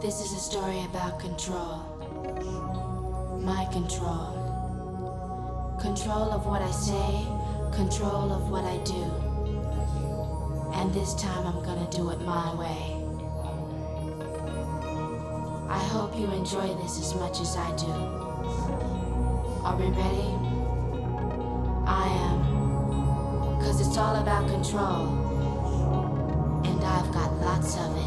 This is a story about control. My control. Control of what I say, control of what I do. And this time I'm gonna do it my way. I hope you enjoy this as much as I do. Are we ready? I am. 'Cause it's all about control. And I've got lots of it.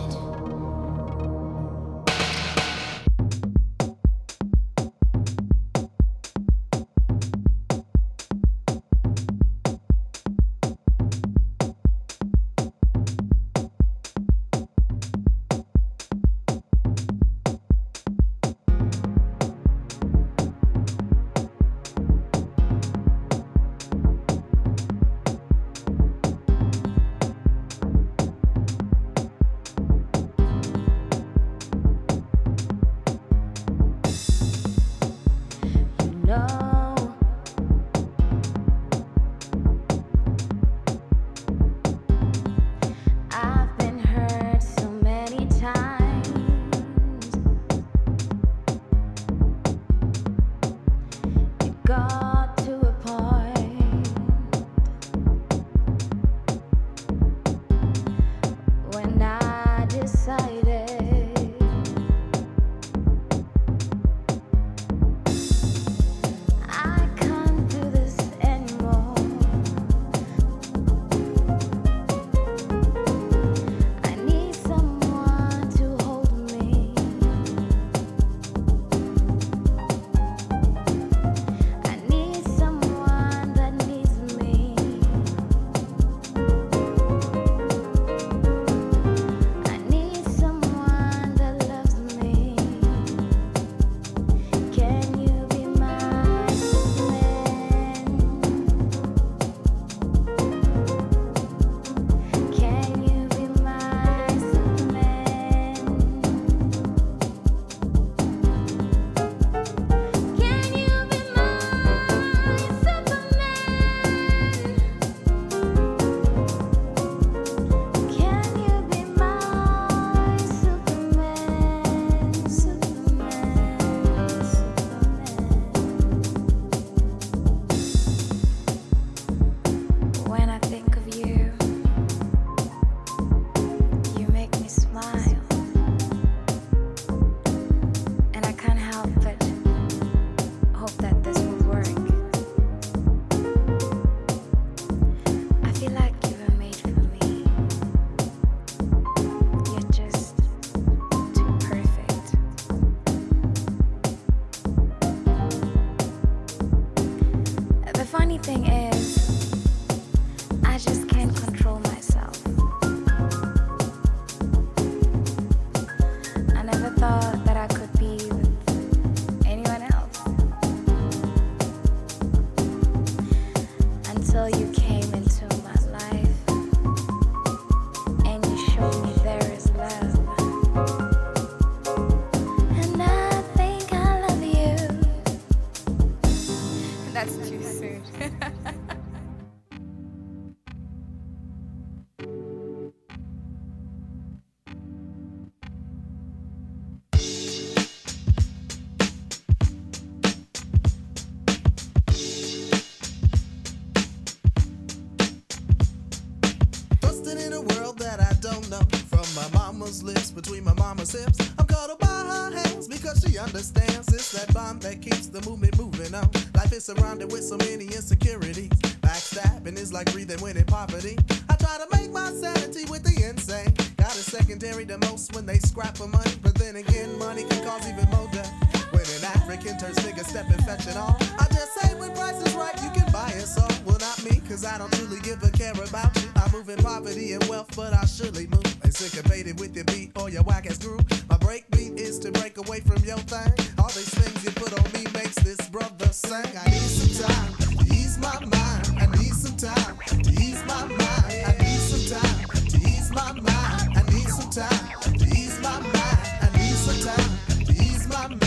Surrounded with so many insecurities, backstabbing is like breathing when in poverty. I try to make my sanity with the insane. Got a secondary to most when they scrap for money, but then again, money can cause even more death. When an African turns bigger, step and fetch it all. I just say when price is right, you can buy it, so well not me, 'cause I don't truly give a care about you. I move in poverty and wealth, but I surely move. And syncopated with your beat or your whack ass groove. My break beat is to break away from your thing. All these things you put on me makes this brother sing. I need some time to ease my mind. I need some time to ease my mind. I need some time to ease my mind. I need some time to ease my mind. I need some time to ease my mind.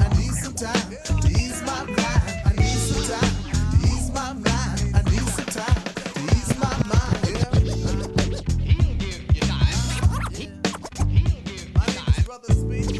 I need some time to ease my mind. I need some time to ease my mind. I need some time to ease my mind. Brother speak.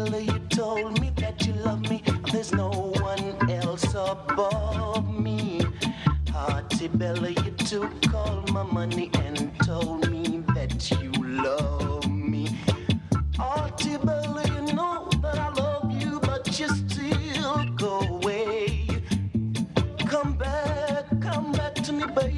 Arabella, you told me that you love me. There's no one else above me. Arabella, you took all my money and told me that you love me. Arabella, you know that I love you, but you still go away. Come back to me, baby.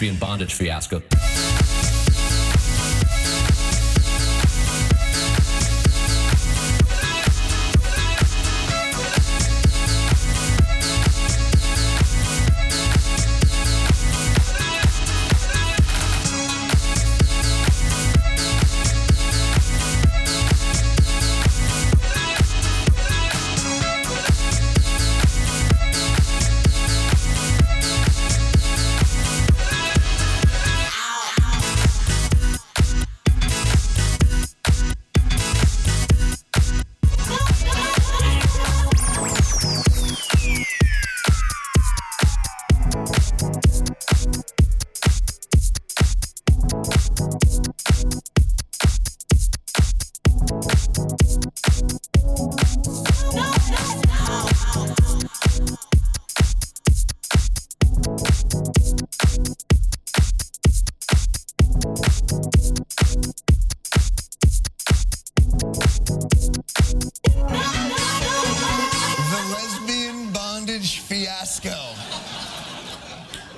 lesbian bondage fiasco.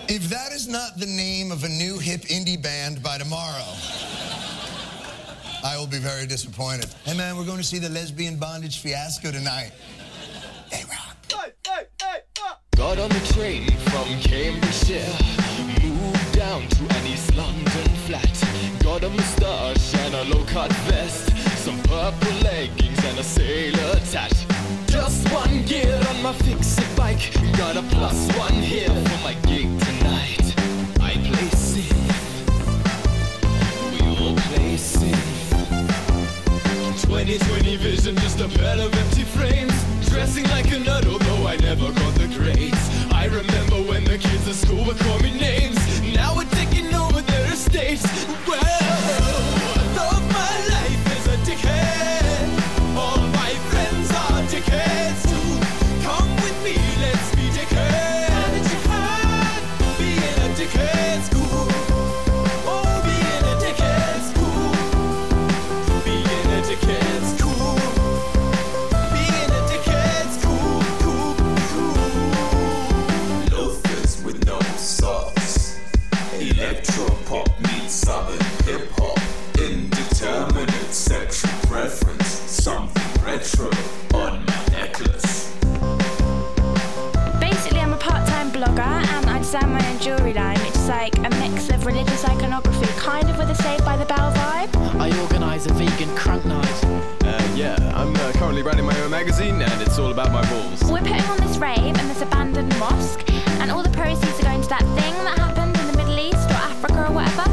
If that is not the name of a new hip indie band by tomorrow, I will be very disappointed. Hey man, we're going to see the lesbian bondage fiasco tonight. They rock. Got on the train from Cambridgeshire, moved down to an East London flat. Got a moustache and a low-cut vest, some purple leggings and a sailor tat. Just one gear on my fix-it bike, got a +1 here for my gig tonight. I play safe, we all play safe. 20/20 vision, just a pair of empty frames. Dressing like a nut, although I never got the grades. I remember when the kids at school would call me names. Now we're taking over their estates. Well, I love my life as a dickhead. All my friends are dickheads too. Come with me, let's be dickheads. How did you hide? Be in a dickhead school. Oh, be in a dickhead school. Be in a dickhead school. Be in a dickhead school. Cool. Loafers with no socks. Electro pop meets southern hip hop. Indeterminate sexual preference. Something retro on my necklace. Basically, I'm a part-time blogger and I design my own jewellery line, which is like a mix of religious iconography, kind of with a Saved by the Bell vibe. I organise a vegan crank night. I'm currently writing my own magazine and it's all about my balls. We're putting on this rave in this abandoned mosque and all the proceeds are going to that thing that happened in the Middle East or Africa or whatever.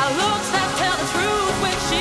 got looks that tell the truth when she.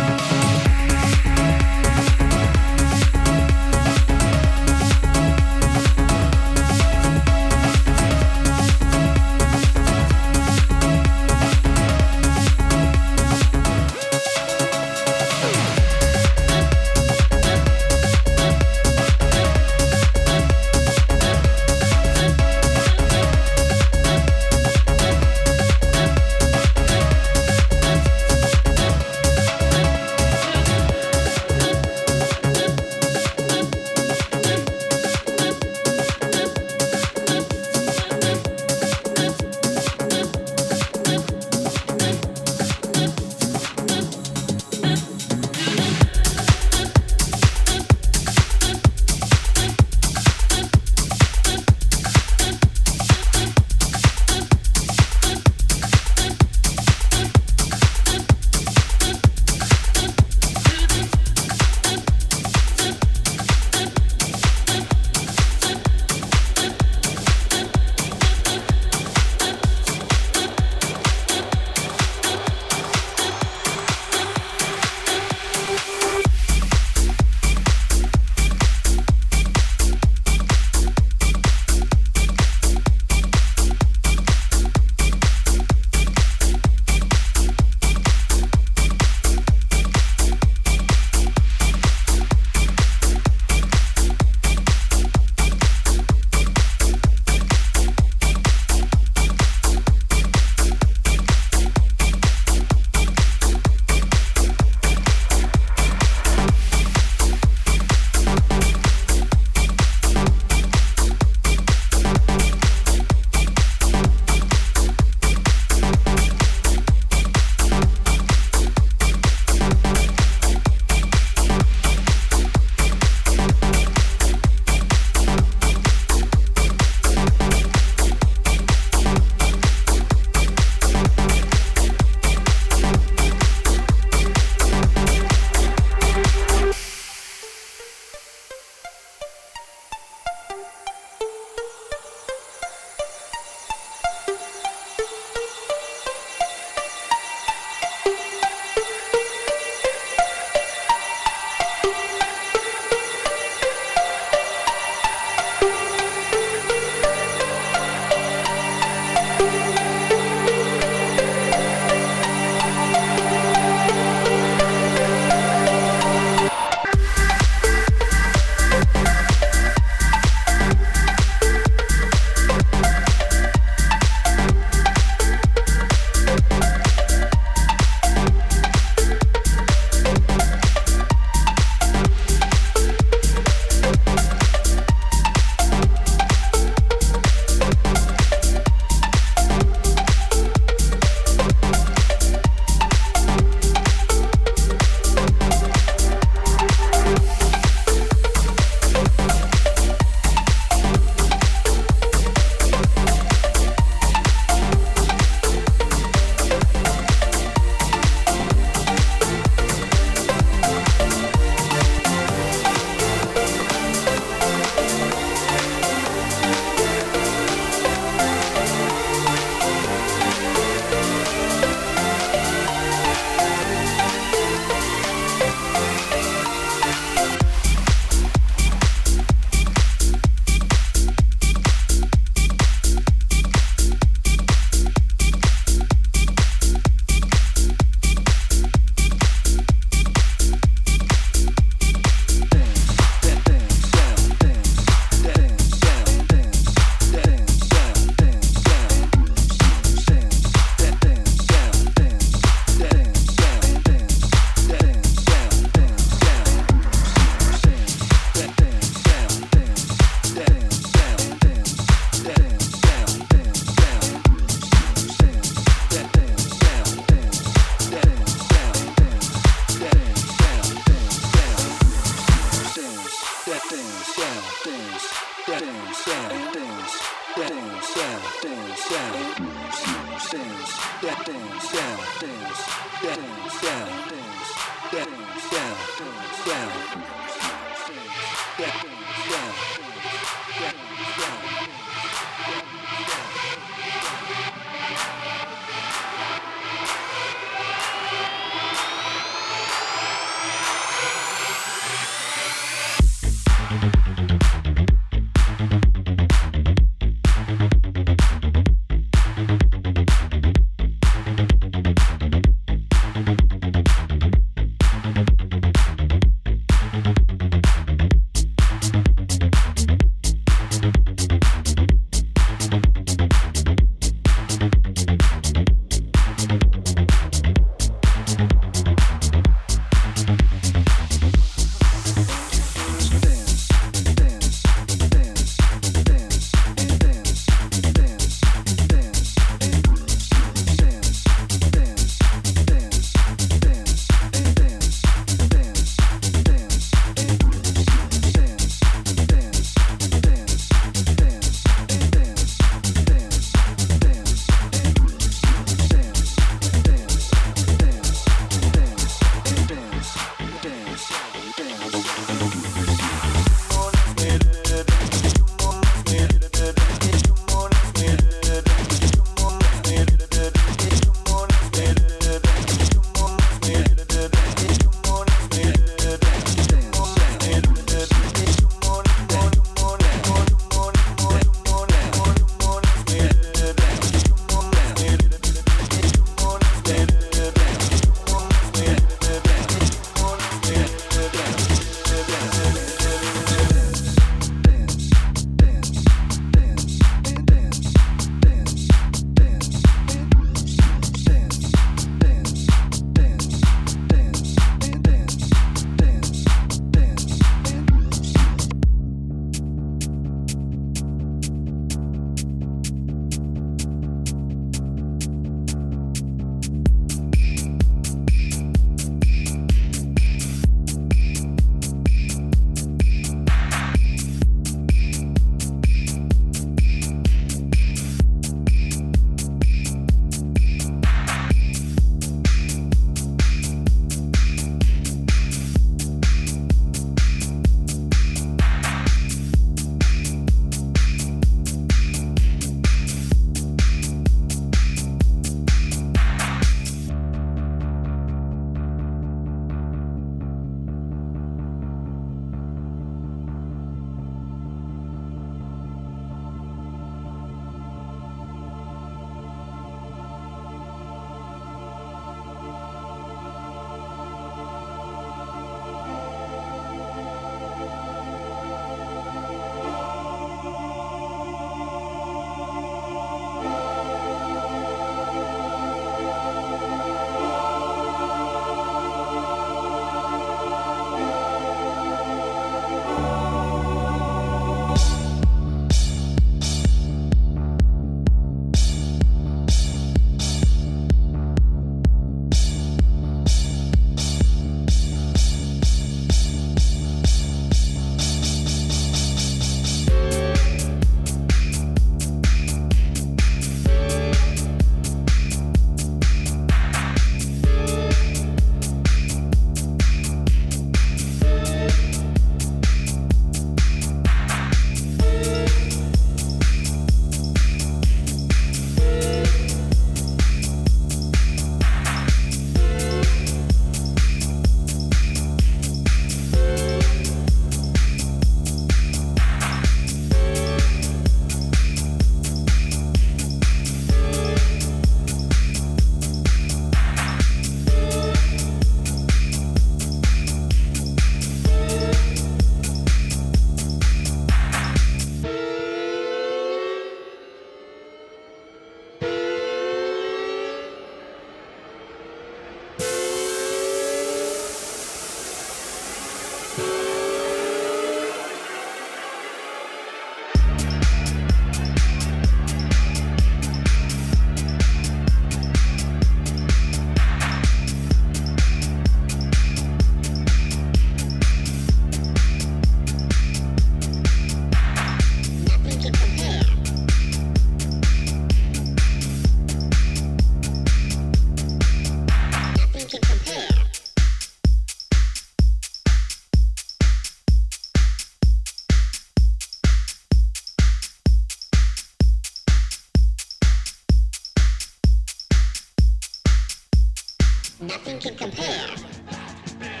nothing can compare. Yeah.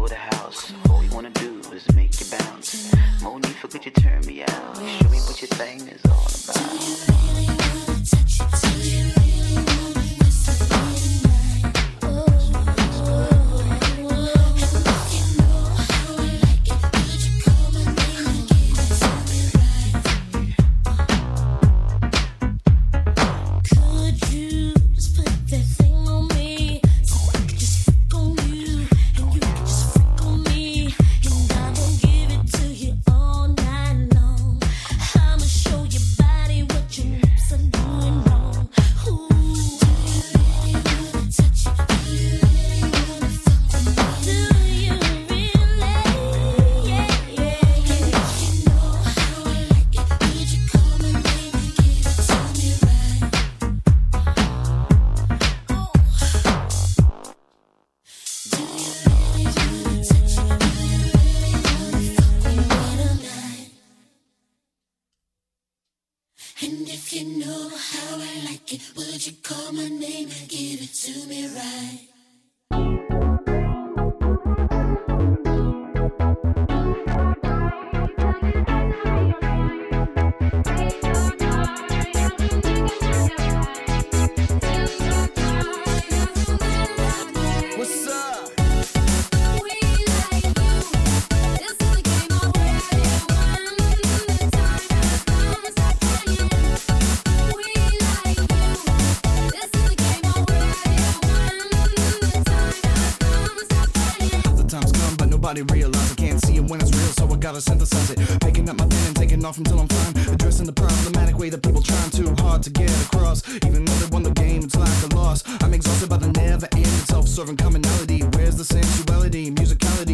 or the house. All you wanna do is make it bounce. More need for could you turn me out? Show me what your thing is all about. Do you really wanna touch it? Do you really wanna miss it tonight? Oh, oh, oh, oh. And if you know how I like it, could you come and make it tell me right? Could you just put that thing on me? Realize I can't see it when it's real, so I gotta synthesize it. Picking up my pen and taking off until I'm fine. Addressing the problematic way that people trying too hard to get across. Even though they won the game, it's like a loss. I'm exhausted by the never-ending self-serving commonality. Where's the sensuality, musicality?